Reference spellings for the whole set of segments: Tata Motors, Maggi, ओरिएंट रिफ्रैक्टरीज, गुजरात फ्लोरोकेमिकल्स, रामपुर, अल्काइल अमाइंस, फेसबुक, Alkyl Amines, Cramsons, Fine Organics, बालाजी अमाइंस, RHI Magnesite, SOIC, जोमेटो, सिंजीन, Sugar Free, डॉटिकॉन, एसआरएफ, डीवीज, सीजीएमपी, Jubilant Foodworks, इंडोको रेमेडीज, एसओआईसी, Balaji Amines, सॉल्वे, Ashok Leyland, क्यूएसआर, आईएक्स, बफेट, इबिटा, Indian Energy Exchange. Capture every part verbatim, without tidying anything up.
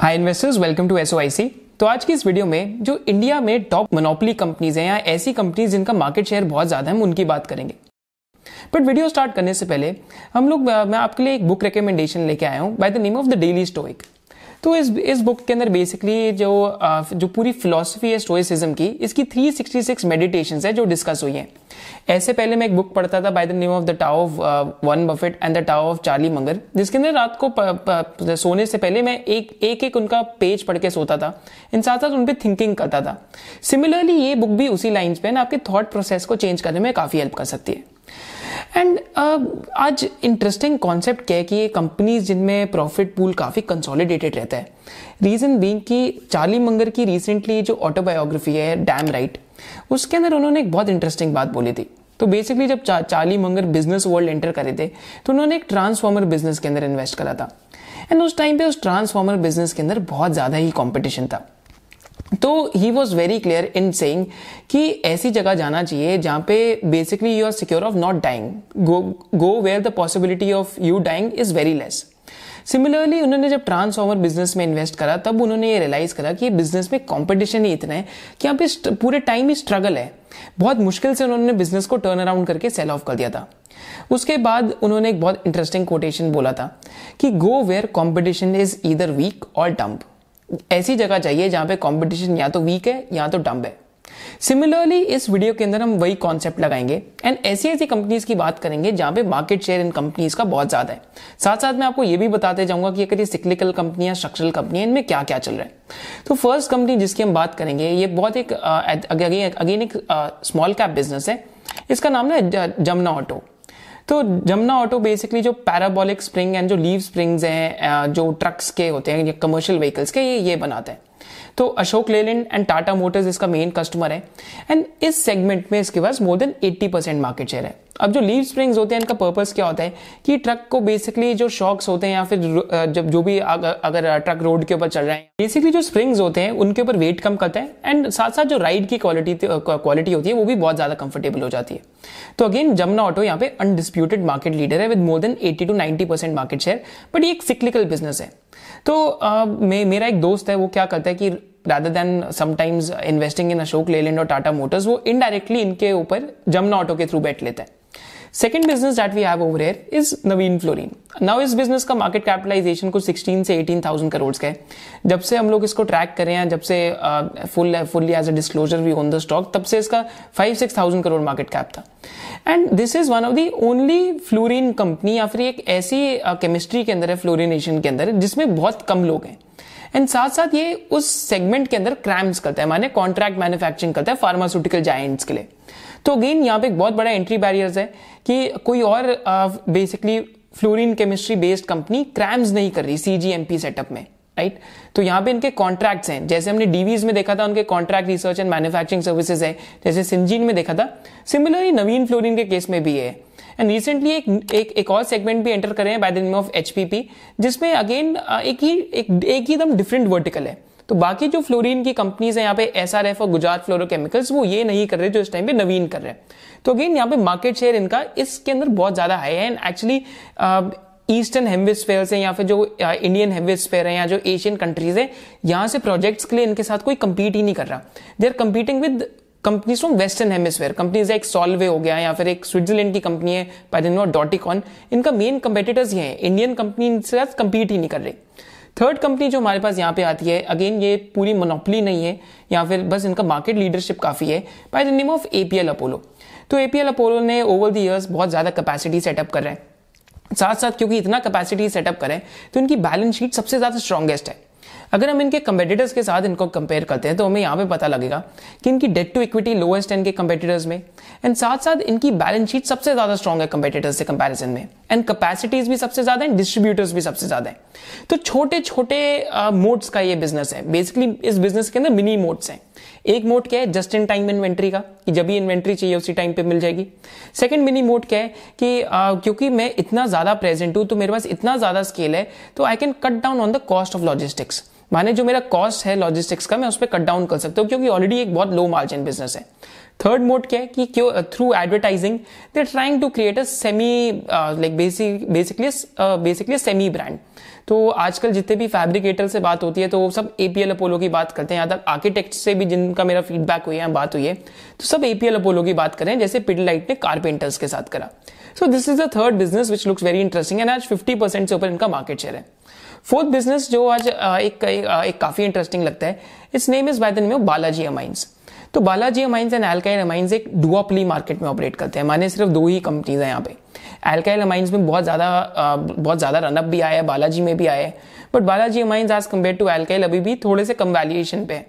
Hi investors, welcome to एसओआईसी। तो आज की इस वीडियो में जो इंडिया में टॉप मोनोपोली कंपनीज हैं या ऐसी कंपनीज जिनका मार्केट शेयर बहुत ज्यादा है, हम उनकी बात करेंगे। बट वीडियो स्टार्ट करने से पहले हम लोग मैं आपके लिए एक बुक रिकमेंडेशन लेके आया हूँ by the name of the daily stoic. तो इस इस बुक के अंदर बेसिकली जो जो पूरी फिलॉसफी है स्टोइसिज्म की, इसकी तीन सौ छियासठ मेडिटेशंस है जो डिस्कस हुई हैं। ऐसे पहले मैं एक बुक पढ़ता था by the name of the Tao of Warren बफेट and the Tao of Charlie Munger, जिसके अंदर रात को प, प, सोने से पहले मैं एक एक एक उनका पेज पढ़ के सोता था, इन साथ साथ उन पर थिंकिंग करता था। सिमिलरली ये बुक भी उसी लाइन्स पे ना आपके थॉट प्रोसेस को चेंज करने में काफ़ी हेल्प कर सकती है। एंड uh, आज इंटरेस्टिंग कॉन्सेप्ट क्या है कि ये कंपनीज जिनमें प्रॉफिट पूल काफ़ी कंसोलिडेटेड रहता है, रीज़न बीइंग कि चार्ली मंगर की रिसेंटली जो ऑटोबायोग्राफी है डैम राइट, उसके अंदर उन्होंने एक बहुत इंटरेस्टिंग बात बोली थी। तो बेसिकली जब चा, Charlie Munger business world enter करे थे तो उन्होंने एक ट्रांसफॉर्मर बिजनेस के अंदर इन्वेस्ट करा था, एंड उस टाइम पर उस ट्रांसफॉर्मर बिजनेस के अंदर बहुत ज़्यादा ही कॉम्पिटिशन था। तो he was very clear in saying कि ऐसी जगह जाना चाहिए जहाँ पे basically you are secure of not dying, go go where the possibility of you dying is very less. Similarly उन्होंने जब ट्रांसफॉर्मर बिजनेस में इन्वेस्ट करा तब उन्होंने ये रियलाइज करा कि बिजनेस में कंपटीशन ही इतना है कि यहाँ पे पूरे टाइम ही स्ट्रगल है। बहुत मुश्किल से उन्होंने बिजनेस को टर्न अराउंड करके सेल ऑफ कर दिया था। उसके बाद उन्होंने एक बहुत इंटरेस्टिंग कोटेशन बोला था कि go where competition is either weak और डम्प। ऐसी जगह चाहिए जहां पे कंपटीशन या तो वीक है या तो डम्ब है। सिमिलरली इस वीडियो के अंदर हम वही कॉन्सेप्ट लगाएंगे एंड ऐसी ऐसी कंपनीज की बात करेंगे जहां पे मार्केट शेयर इन कंपनीज का बहुत ज्यादा है। साथ साथ मैं आपको ये भी बताते जाऊंगा कि अगर ये सिक्लिकल कंपनियां, स्ट्रक्चरल कंपनियां, इनमें क्या क्या चल रहा है। तो फर्स्ट कंपनी जिसकी हम बात करेंगे ये बहुत एक अगेन एक स्मॉल कैप बिजनेस है, इसका नाम है जमुना ऑटो। तो जमुना ऑटो बेसिकली जो पैराबोलिक स्प्रिंग एंड जो लीव स्प्रिंग्स हैं जो ट्रक्स के होते हैं या कमर्शियल व्हीकल्स के, ये ये बनाते हैं। तो अशोक लेलैंड एंड टाटा मोटर्स इसका मेन कस्टमर है एंड इस सेगमेंट में इसके पास मोर देन अस्सी परसेंट मार्केट शेयर है। अब जो लीव स्प्रिंग्स होते हैं इनका पर्पस क्या होता है कि ट्रक को बेसिकली जो शॉक्स होते हैं या फिर जब जो भी अगर, अगर ट्रक रोड के ऊपर चल रहे हैं, बेसिकली जो स्प्रिंग्स होते हैं उनके ऊपर वेट कम करता है एंड साथ साथ जो राइड की क्वालिटी क्वालिटी होती है वो भी बहुत ज्यादा कंफर्टेबल हो जाती है। तो अगेन जमुना ऑटो यहाँ पे अनडिस्प्यूटेड मार्केट लीडर है with more than eighty two ninety percent market share, but ये एक सिक्लिकल बिजनेस है। तो uh, मे, मेरा एक दोस्त है, वो क्या करता है कि rather than sometimes investing in Ashok Leyland or Tata Motors, वो indirectly इनके ऊपर जमुना ऑटो के थ्रू बैठ लेता है। Second business that we have over here is Navin Fluorine. Now इस business का market capitalization कुछ सोलह से अठारह हज़ार करोड़ का है। जब से हम लोग इसको track कर रहे हैं, जब से uh, full fully as a disclosure we own the stock, तब से इसका पाँच से छह हज़ार करोड़ market cap था। And this is one of the only fluorine company या फिर एक ऐसी uh, chemistry के अंदर है, fluorination के अंदर, जिसमें बहुत कम लोग हैं। एंड साथ साथ ये उस सेगमेंट के अंदर क्रैम्स करता है, माने कॉन्ट्रैक्ट मैन्युफैक्चरिंग करता है फार्मास्यूटिकल जायंट्स के लिए। तो अगेन यहाँ पे एक बहुत बड़ा एंट्री बैरियर्स है कि कोई और basically fluorine chemistry based company CRAMS नहीं कर रही सीजीएमपी सेटअप में, राइट right? तो यहाँ पे इनके कॉन्ट्रैक्ट्स हैं, जैसे हमने डीवीज में देखा था उनके contract research and manufacturing services है, जैसे सिंजीन में देखा था, सिमिलरली नवीन फ्लोरीन के केस में भी है। एंड रिसेंटली एक एक एक और सेगमेंट भी एंटर करें by the name of HPP, जिसमें अगेन एक ही एक एक ही एकदम डिफरेंट वर्टिकल है। तो बाकी जो फ्लोरीन की कंपनीज हैं यहाँ पे एसआरएफ और गुजरात फ्लोरोकेमिकल्स, वो ये नहीं कर रहे जो इस टाइम पे नवीन कर रहे हैं। तो अगेन यहाँ पे मार्केट शेयर इनका इसके अंदर बहुत ज्यादा हाई है एंड एक्चुअली ईस्टर्न हेमिस्फेयर से या फिर जो इंडियन हेमिस्फेयर है या जो एशियन कंट्रीज है, यहाँ से प्रोजेक्ट्स के लिए इनके साथ कोई कंपीट ही नहीं कर रहा। They are competing with companies from western hemisphere, companies एक सॉल्वे हो गया या फिर एक स्विट्जरलैंड की कंपनी है by the name of डॉटिकॉन। इनका मेन कंपेटिटर्स ये हैं, इंडियन कंपनी इनके साथ कंपीट ही नहीं कर रही। थर्ड कंपनी जो हमारे पास यहाँ पे आती है, अगेन ये पूरी मोनोपोली नहीं है या फिर बस इनका मार्केट लीडरशिप काफ़ी है, by the name of APL Apollo. तो एपीएल अपोलो ने ओवर द ईयर्स बहुत ज़्यादा कैपेसिटी सेटअप कर रहे हैं, साथ साथ क्योंकि इतना कैपेसिटी सेटअप करें तो इनकी बैलेंस शीट सबसे ज़्यादा स्ट्रॉन्गेस्ट है। अगर हम इनके कंपेटिटर्स के साथ इनको कंपेयर करते हैं तो हमें यहाँ पे पता लगेगा कि इनकी डेट टू इक्विटी लोएस्ट है इनके कंपेटिटर्स में, एंड साथ साथ इनकी बैलेंस शीट सबसे ज्यादा स्ट्रॉन्ग है कंपेटिटर्स से कंपैरिजन में, एंड कैपेसिटीज भी सबसे ज्यादा है, डिस्ट्रीब्यूटर्स भी सबसे ज्यादा है। तो छोटे छोटे मोड्स uh, का ये बिजनेस है। बेसिकली इस बिजनेस के अंदर मिनी मोड्स हैं। एक मोड क्या है, जस्ट इन टाइम इन्वेंट्री का, कि जब भी इन्वेंट्री चाहिए उसी टाइम पे मिल जाएगी। सेकंड मिनी मोड क्या है कि uh, क्योंकि मैं इतना ज्यादा प्रेजेंट हूं तो मेरे पास इतना ज्यादा स्केल है तो I can cut down on the cost of logistics. माने जो मेरा कॉस्ट है लॉजिस्टिक्स का मैं उस पर कट डाउन कर सकता हूँ क्योंकि ऑलरेडी एक बहुत लो मार्जिन बिजनेस है. थर्ड मोड क्या है कि क्यों through advertising they are trying to create a semi like basic basically basically semi brand. तो आजकल जितने भी फैब्रिकेटर से बात होती है तो वो सब एपीएल अपोलो की बात करते हैं. यहाँ तक आर्किटेक्ट से भी जिनका मेरा फीडबैक हुई है बात हुई है तो सब एपीएल अपोलो की बात करें जैसे पिडिलाइट ने कारपेंटर्स के साथ करा. So this is the third business which looks very interesting and आज फिफ्टी परसेंट से ऊपर इनका मार्केट शेयर है. फोर्थ बिजनेस जो आज एक, एक, एक काफी इंटरेस्टिंग लगता है it's name is by the name of बालाजी अमाइंस. तो बालाजी अमाइंस and अल्काइल अमाइंस एक डुओपली मार्केट में ऑपरेट करते हैं, माने सिर्फ दो ही कंपनीज हैं यहाँ पे. अल्काइल अमाइंस में बहुत ज्यादा बहुत ज्यादा रनअप भी आया है, बालाजी में भी आया है, but बालाजी अमाइंस as compare to alkyl अभी भी थोड़े से कम वैल्यूएशन पे है.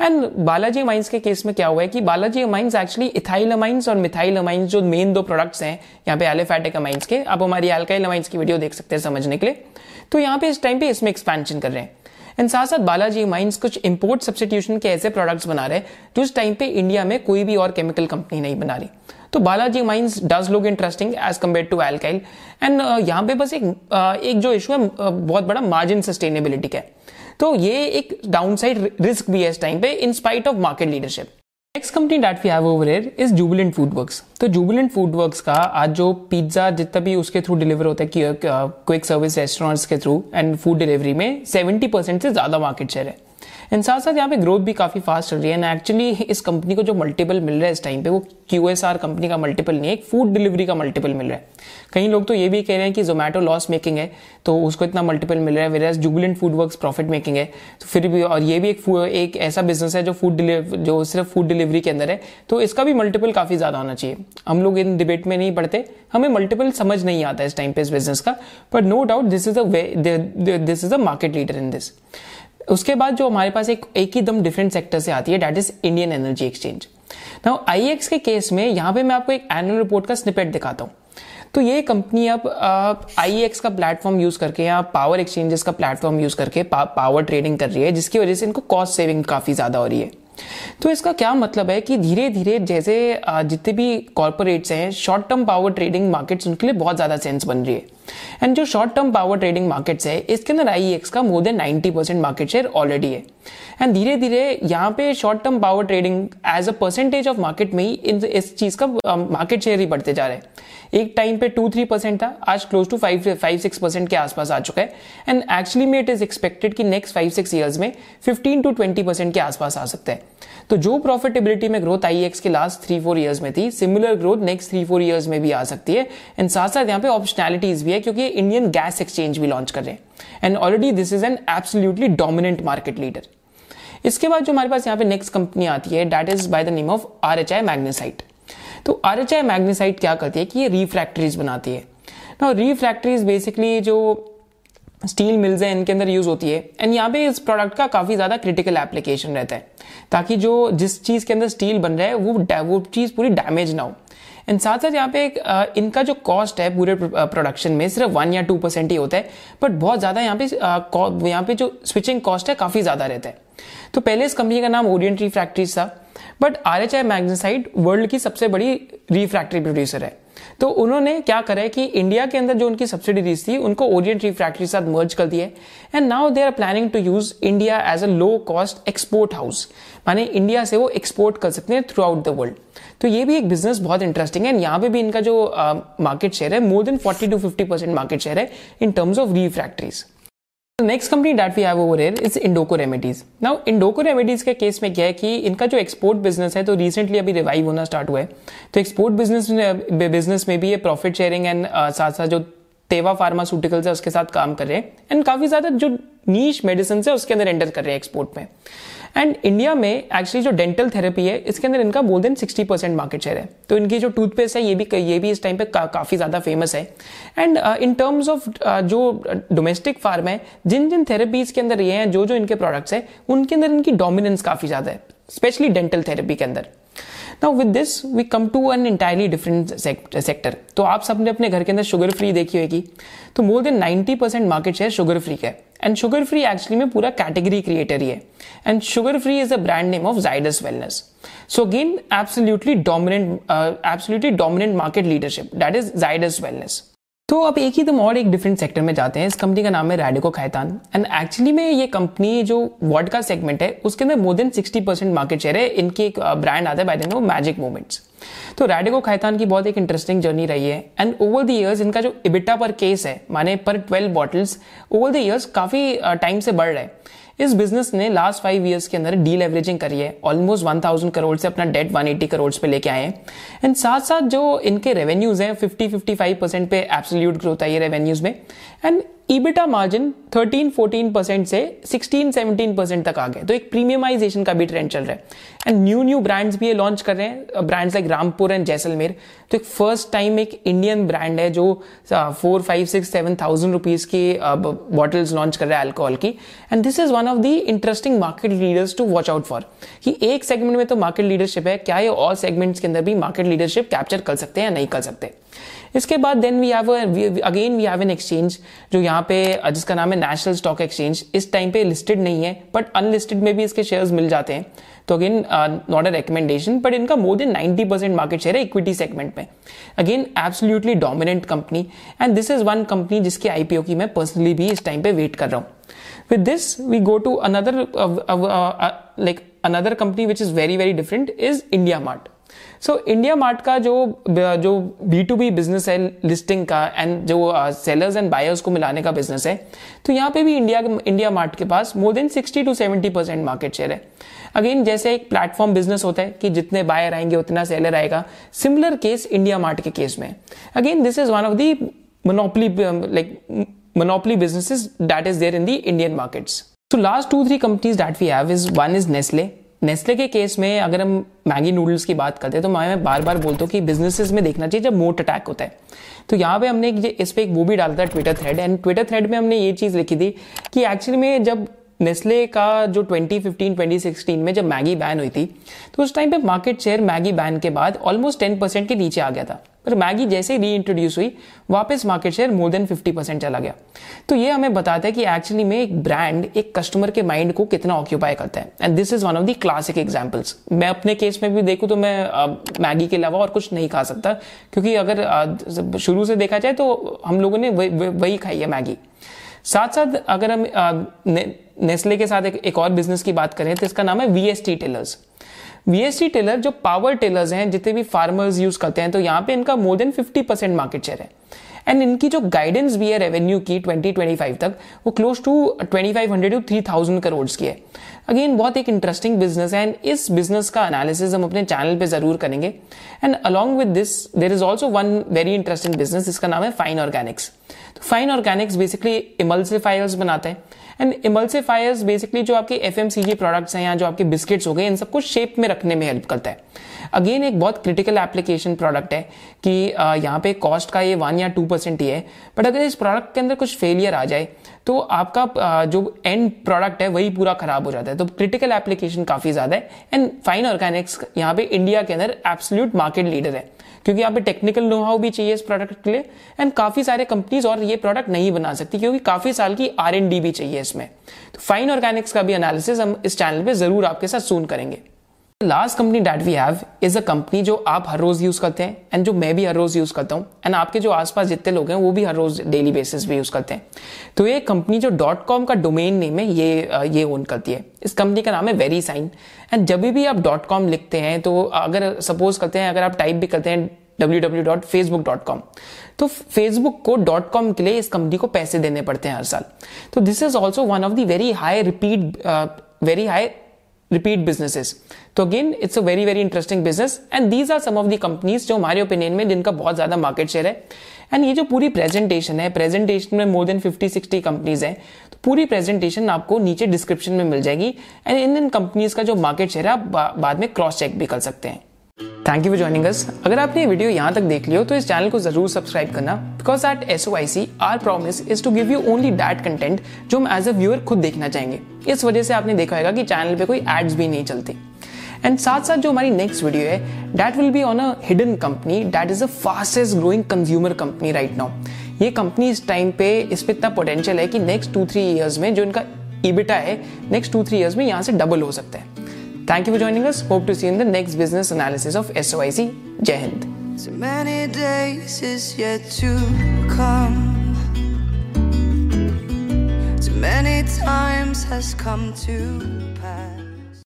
एंड बालाजी अमाइंस के केस में क्या हुआ है कि बालाजी अमाइंस actually ethyl amines और मिथाइल अमाइंस जो मेन दो प्रोडक्ट्स हैं यहाँ पे एलिफैटिक अमाइंस के, आप हमारी अल्काइल अमाइंस की वीडियो देख सकते हैं समझने के लिए, तो यहाँ पे इस टाइम पे इसमें एक्सपेंशन कर रहे हैं. एंड साथ साथ बालाजी अमाइंस कुछ इंपोर्ट सब्सटीट्यूशन के ऐसे प्रोडक्ट्स बना रहे हैं जो इस टाइम पे इंडिया में कोई भी और केमिकल कंपनी नहीं बना रही. तो बालाजी अमाइंस does look interesting as compare to alkyl. And यहाँ पे बस एक uh, एक जो इशू है uh, बहुत बड़ा मार्जिन सस्टेनेबिलिटी का है, तो ये एक डाउनसाइड रिस्क भी है इस टाइम पे in spite of market leadership. Next company that we have over here is Jubilant FoodWorks. तो जुबिलेंट फूडवर्क्स का आज जो पिज्जा जितना भी उसके थ्रू डिलीवर होता है क्विक सर्विस रेस्टोरेंट्स के थ्रू एंड फूड डिलीवरी में सेवेंटी परसेंट से ज्यादा मार्केट शेयर है. एंड साथ साथ यहाँ पे ग्रोथ भी काफी फास्ट चल रही है. एंड एक्चुअली इस कंपनी को जो मल्टीपल मिल रहा है इस टाइम पे वो क्यूएसआर कंपनी का मल्टीपल नहीं है, एक फूड डिलीवरी का मल्टीपल मिल रहा है. कई लोग तो ये भी कह रहे हैं कि जोमेटो लॉस मेकिंग है तो उसको इतना मल्टीपल मिल रहा है, where as Jubilant FoodWorks profit making है. तो फिर भी और ये भी एक एक ऐसा बिजनेस है जो फूड डिलीवरी जो सिर्फ फूड डिलीवरी के अंदर है तो इसका भी मल्टीपल काफी ज्यादा होना चाहिए. हम लोग इन डिबेट में नहीं पढ़ते, हमें मल्टीपल समझ नहीं आता इस टाइम पे इस बिजनेस का, but no doubt this is this is a market leader in this. उसके बाद जो हमारे पास एक एक ही दम डिफरेंट सेक्टर से आती है that is Indian energy exchange. Now आईएक्स के केस में यहाँ पे मैं आपको एक एनुअल रिपोर्ट का स्निपेट दिखाता हूँ. तो ये कंपनी अब आईएक्स का प्लेटफॉर्म यूज करके या पावर एक्सचेंजेस का प्लेटफॉर्म यूज करके पा, पावर ट्रेडिंग कर रही है जिसकी वजह से इनको कॉस्ट सेविंग काफी ज्यादा हो रही है. तो इसका क्या मतलब है कि धीरे धीरे जैसे जितने भी कॉर्पोरेट्स हैं short term power trading markets उनके लिए बहुत ज्यादा सेंस बन रही है. एंड जो short term power trading markets है इसके अंदर आईएक्स का more than ninety percent market share already है. एंड धीरे धीरे यहाँ पे short term power trading as a percentage of market में ही इस चीज का मार्केट शेयर ही बढ़ते जा रहे हैं. एक टाइम पे टू थ्री परसेंट था, आज close to five five six percent के आसपास आ चुका है. एंड एक्चुअली में इट इज एक्सपेक्टेड कि नेक्स्ट फाइव सिक्स ईयर्स में फिफ्टीन टू ट्वेंटी परसेंट के आसपास आ सकता है. तो जो प्रॉफिटेबिलिटी में ग्रोथ आईएक्स के लास्ट थ्री फोर ईयर्स में थी similar growth next three four years में भी आ सकती है. एंड साथ साथ यहाँ पे ऑप्शनैलिटीज भी है क्योंकि इंडियन गैस एक्सचेंज भी लॉन्च कर रहे हैं and already this is an absolutely dominant market leader. इसके बाद जो हमारे पास यहाँ पे नेक्स्ट कंपनी आती है that is by the name of RHI magnesite. तो आरएचआई मैग्नेसाइट क्या करती है कि ये रिफ्रैक्टरीज बनाती है. नाउ रिफ्रैक्टरीज बेसिकली जो स्टील मिल्स हैं इनके अंदर यूज होती है. एंड यहाँ पे इस प्रोडक्ट का काफी ज्यादा क्रिटिकल एप्लीकेशन रहता है ताकि जो जिस चीज के अंदर स्टील बन रहा है वो वो चीज पूरी डैमेज ना हो. एंड साथ साथ यहाँ पे एक, आ, इनका जो कॉस्ट है पूरे प्रोडक्शन में सिर्फ वन या टू परसेंट ही होता है, बट बहुत ज्यादा यहाँ पे यहाँ पे जो स्विचिंग कॉस्ट है काफी ज्यादा रहता है. तो पहले इस कंपनी का नाम ओरिएंट रिफ्रैक्टरीज था, बट आरएचआई मैग्नेसाइट वर्ल्ड की सबसे बड़ी रिफ्रैक्टरी प्रोड्यूसर है. तो उन्होंने क्या करा है कि इंडिया के अंदर जो उनकी सब्सिडीज थी उनको ओरिएंट रिफ्रैक्टरी के साथ मर्ज कर दिया है. And now they are planning to use India as a low cost export house, माने इंडिया से वो एक्सपोर्ट कर सकते हैं थ्रू आउट द वर्ल्ड. तो ये भी एक बिजनेस बहुत इंटरेस्टिंग है. एंड यहाँ पे भी इनका जो मार्केट शेयर है more than forty to fifty percent market share है in terms of refractories. Next company that we have over here is इंडोको रेमेडीज. Now इंडोको रेमेडीज के केस में क्या है कि इनका जो एक्सपोर्ट बिजनेस है तो रिसेंटली अभी रिवाइव होना स्टार्ट हुआ है. तो एक्सपोर्ट बिजनेस बिजनेस में भी ये प्रॉफिट शेयरिंग एंड साथ साथ जो तेवा फार्मास्यूटिकल्स है उसके साथ काम कर रहे हैं एंड काफी ज्यादा जो नीश मेडिसिन है उसके अंदर एंटर कर रहे हैं एक्सपोर्ट में. एंड इंडिया में एक्चुअली जो डेंटल थेरेपी है इसके अंदर इनका more than sixty percent market share है. तो इनकी जो टूथपेस्ट है ये भी ये भी इस टाइम पे का, काफी ज्यादा फेमस है. एंड इन टर्म्स ऑफ जो डोमेस्टिक फार्म है जिन जिन थेरेपीज के अंदर ये हैं जो जो इनके प्रोडक्ट्स हैं उनके अंदर इनकी डोमिनेंस काफी ज्यादा है स्पेशली डेंटल थेरेपी के अंदर. Now with this we come to an entirely different sector. तो आप सबने अपने घर के अंदर शुगर फ्री देखी होगी. तो more than ninety percent market share sugar free का है. एंड शुगर फ्री एक्चुअली में पूरा कैटेगरी क्रिएटर ही है. And sugar free is a brand name of Zydus Wellness. So again absolutely dominant, uh, absolutely dominant market leadership. That is Zydus Wellness. तो अब एक ही तुम और एक डिफरेंट सेक्टर में जाते हैं। इस कंपनी का नाम है रेडिको खैतान एंड एक्चुअली में ये कंपनी जो वॉडका सेगमेंट है उसके अंदर more than sixty percent market share है। इनकी एक ब्रांड आता है by the name of magic moments. तो रेडिको खैतान की बहुत एक इंटरेस्टिंग जर्नी रही है एंड ओवर द इयर्स इनका जो इबिटा पर केस है माने पर twelve bottles over the years काफी टाइम से बढ़ रहा है। इस बिजनेस ने लास्ट फाइव इयर्स के अंदर डी लेवरेजिंग करी है, ऑलमोस्ट वन थाउजेंड करोड़ से अपना डेट वन एटी करोड़ पे लेके आए हैं एंड साथ साथ जो इनके रेवेन्यूज हैं फिफ्टी फिफ्टी फाइव परसेंट पे एब्सोल्यूट ग्रोथ आई है रेवेन्यूज में and EBITDA margin thirteen fourteen percent से सिक्सटीन सेवनटीन परसेंट तक आ गए। तो एक प्रीमियमाइजेशन का भी ट्रेंड चल रहा है एंड न्यू न्यू ब्रांड्स भी ये लॉन्च कर रहे हैं, brands like रामपुर and Jaisalmer. तो एक फर्स्ट टाइम एक इंडियन ब्रांड है जो four five six seven thousand rupees की बॉटल्स लॉन्च कर रहा है अल्कोहल की and this is one of the interesting market leaders to watch out for कि एक सेगमेंट में तो मार्केट लीडरशिप है, क्या ये और सेगमेंट्स के अंदर भी मार्केट लीडरशिप कैप्चर कर सकते हैं या नहीं कर सकते। इसके बाद then we have again we have an exchange जो यहाँ पे जिसका नाम है नेशनल स्टॉक एक्सचेंज। इस टाइम पे लिस्टेड नहीं है बट अनलिस्टेड में भी इसके शेयर्स मिल जाते हैं। तो again not a recommendation but इनका more than ninety percent market share है इक्विटी सेगमेंट में। Again absolutely dominant company and this is one company जिसके आईपीओ की मैं पर्सनली भी इस टाइम पे वेट कर रहा हूँ। With this we go to another like another company which is very very different is India mart. So India mart का जो जो बी टू बी बिजनेस है लिस्टिंग का एंड जो सेलर्स एंड बायर्स को मिलाने का बिजनेस है तो यहाँ पे भी इंडिया इंडिया मार्ट के पास more than sixty to seventy percent market share है। अगेन जैसे एक प्लेटफॉर्म बिजनेस होता है कि जितने बायर आएंगे उतना सेलर आएगा, सिमिलर केस इंडिया मार्ट के केस में। Again this is one of the monopoly like monopoly businesses that is there in the Indian markets. So last two three companies that we have is one is Nestle. Nestle के case में अगर हम Maggi noodles की बात करते हैं तो मैं बार बार बोलता हूँ कि बिजनेसेस में देखना चाहिए जब मोट अटैक होता है। तो यहाँ पे हमने इस पे एक वो भी डाला था Twitter thread and Twitter thread में हमने ये चीज़ लिखी थी कि एक्चुअली में जब नेस्ले का जो ट्वेंटी फिफ्टीन ट्वेंटी सिक्सटीन में जब मैगी बैन हुई थी तो उस टाइम पे मार्केट शेयर मैगी बैन के बाद ऑलमोस्ट टेन परसेंट के नीचे आ गया था, पर मैगी जैसे ही री इंट्रोड्यूस हुई वापस market share more than fifty percent चला गया। तो ये हमें बताता है कि एक्चुअली में एक ब्रांड एक कस्टमर के माइंड को कितना ऑक्यूपाई करता है and this is one of the classic examples. मैं अपने केस में भी देखूँ तो मैं मैगी के अलावा और कुछ नहीं खा सकता क्योंकि अगर शुरू से देखा जाए तो हम लोगों ने वही खाई है मैगी। साथ साथ अगर हम नेस्ले के साथ एक, एक और बिजनेस की बात करें तो इसका नाम है वीएसटी टेलर्स। वीएसटी टेलर जो पावर टेलर्स हैं जितने भी फार्मर्स यूज करते हैं तो यहाँ पे इनका more than fifty percent market share है एंड इनकी जो गाइडेंस भी है रेवेन्यू की ट्वेंटी ट्वेंटी फाइव तक वो close to twenty five hundred to three thousand crore की है। अगेन बहुत एक इंटरेस्टिंग बिजनेस है एंड इस बिजनेस का एनालिसिस हम अपने चैनल पे जरूर करेंगे and along with this there is also one very interesting business जिसका नाम है फाइन ऑर्गेनिक्स। तो फाइन ऑर्गेनिक्स बेसिकली इमल्सिफायर्स बनाते हैं एंड इमल्सिफायर्स बेसिकली जो आपके एफएमसीजी प्रोडक्ट्स हैं या जो आपके बिस्किट्स हो गए इन सबको शेप में रखने में हेल्प करता है। अगेन एक बहुत क्रिटिकल एप्लीकेशन प्रोडक्ट है कि यहाँ पे कॉस्ट का ये वन या टू परसेंट ही है, बट अगर इस प्रोडक्ट के अंदर कुछ फेलियर आ जाए तो आपका जो एंड प्रोडक्ट है वही पूरा खराब हो जाता है। तो क्रिटिकल एप्लीकेशन काफी ज्यादा है एंड फाइन ऑर्गेनिक्स यहाँ पे इंडिया के अंदर एब्सोल्यूट मार्केट लीडर है क्योंकि यहाँ पे टेक्निकल नो हाउ भी चाहिए इस प्रोडक्ट के लिए एंड काफी सारे कंपनीज और ये प्रोडक्ट नहीं बना सकती क्योंकि काफी साल की आर एंड डी भी चाहिए इसमें। तो फाइन ऑर्गेनिक्स का भी एनालिसिस हम इस चैनल पे जरूर आपके साथ सून करेंगे। Last company that we have is a company जो आप हर रोज यूज करते हैं एंड जो मैं भी हर रोज यूज करता हूँ एंड आपके जो आसपास जितने लोग हैं वो भी हर रोज डेली बेसिस पे यूज करते हैं। तो ये कंपनी जो डॉट कॉम का डोमेन नेम है ये ये ओन करती है। इस कंपनी का नाम है वेरी साइन एंड जब भी आप डॉट कॉम लिखते हैं तो अगर सपोज करते हैं अगर आप टाइप भी करते हैं W W W dot फेसबुक dot com तो फेसबुक को डॉट कॉम के लिए इस कंपनी को पैसे देने पड़ते हैं हर साल। तो this is also one of the very high repeat very high repeat businesses. तो again it's a very very interesting business and these are some of the companies जो हमारे ओपिनियन में जिनका बहुत ज्यादा मार्केट शेयर है एंड ये जो पूरी प्रेजेंटेशन है प्रेजेंटेशन में more than fifty sixty companies हैं तो पूरी प्रेजेंटेशन आपको नीचे डिस्क्रिप्शन में मिल जाएगी एंड इन इन कंपनीज का जो मार्केट शेयर है आप बा, बाद में क्रॉस चेक भी कर सकते हैं। Thank you for joining us. अगर आपने वीडियो यहाँ तक देख ली हो तो इस चैनल को जरूर सब्सक्राइब करना because at S O I C our promise is to give you only that content जो हम एज अ व्यूअर खुद देखना चाहेंगे। इस वजह से आपने देखा होगा कि चैनल पे कोई एड्स भी नहीं चलती एंड साथ साथ जो हमारी नेक्स्ट वीडियो है that will be on a hidden company that is the fastest growing consumer company right now. ये कंपनी इस टाइम पे इस पे इतना पोटेंशियल है कि नेक्स्ट टू थ्री ईयर्स में जो इनका इबिटा है नेक्स्ट टू थ्री ईयर्स में यहाँ से डबल हो सकता है। Thank you for joining us. Hope to see you in the next business analysis of S O I C. Jai Hind. So many days is yet to come. come, too many times has come to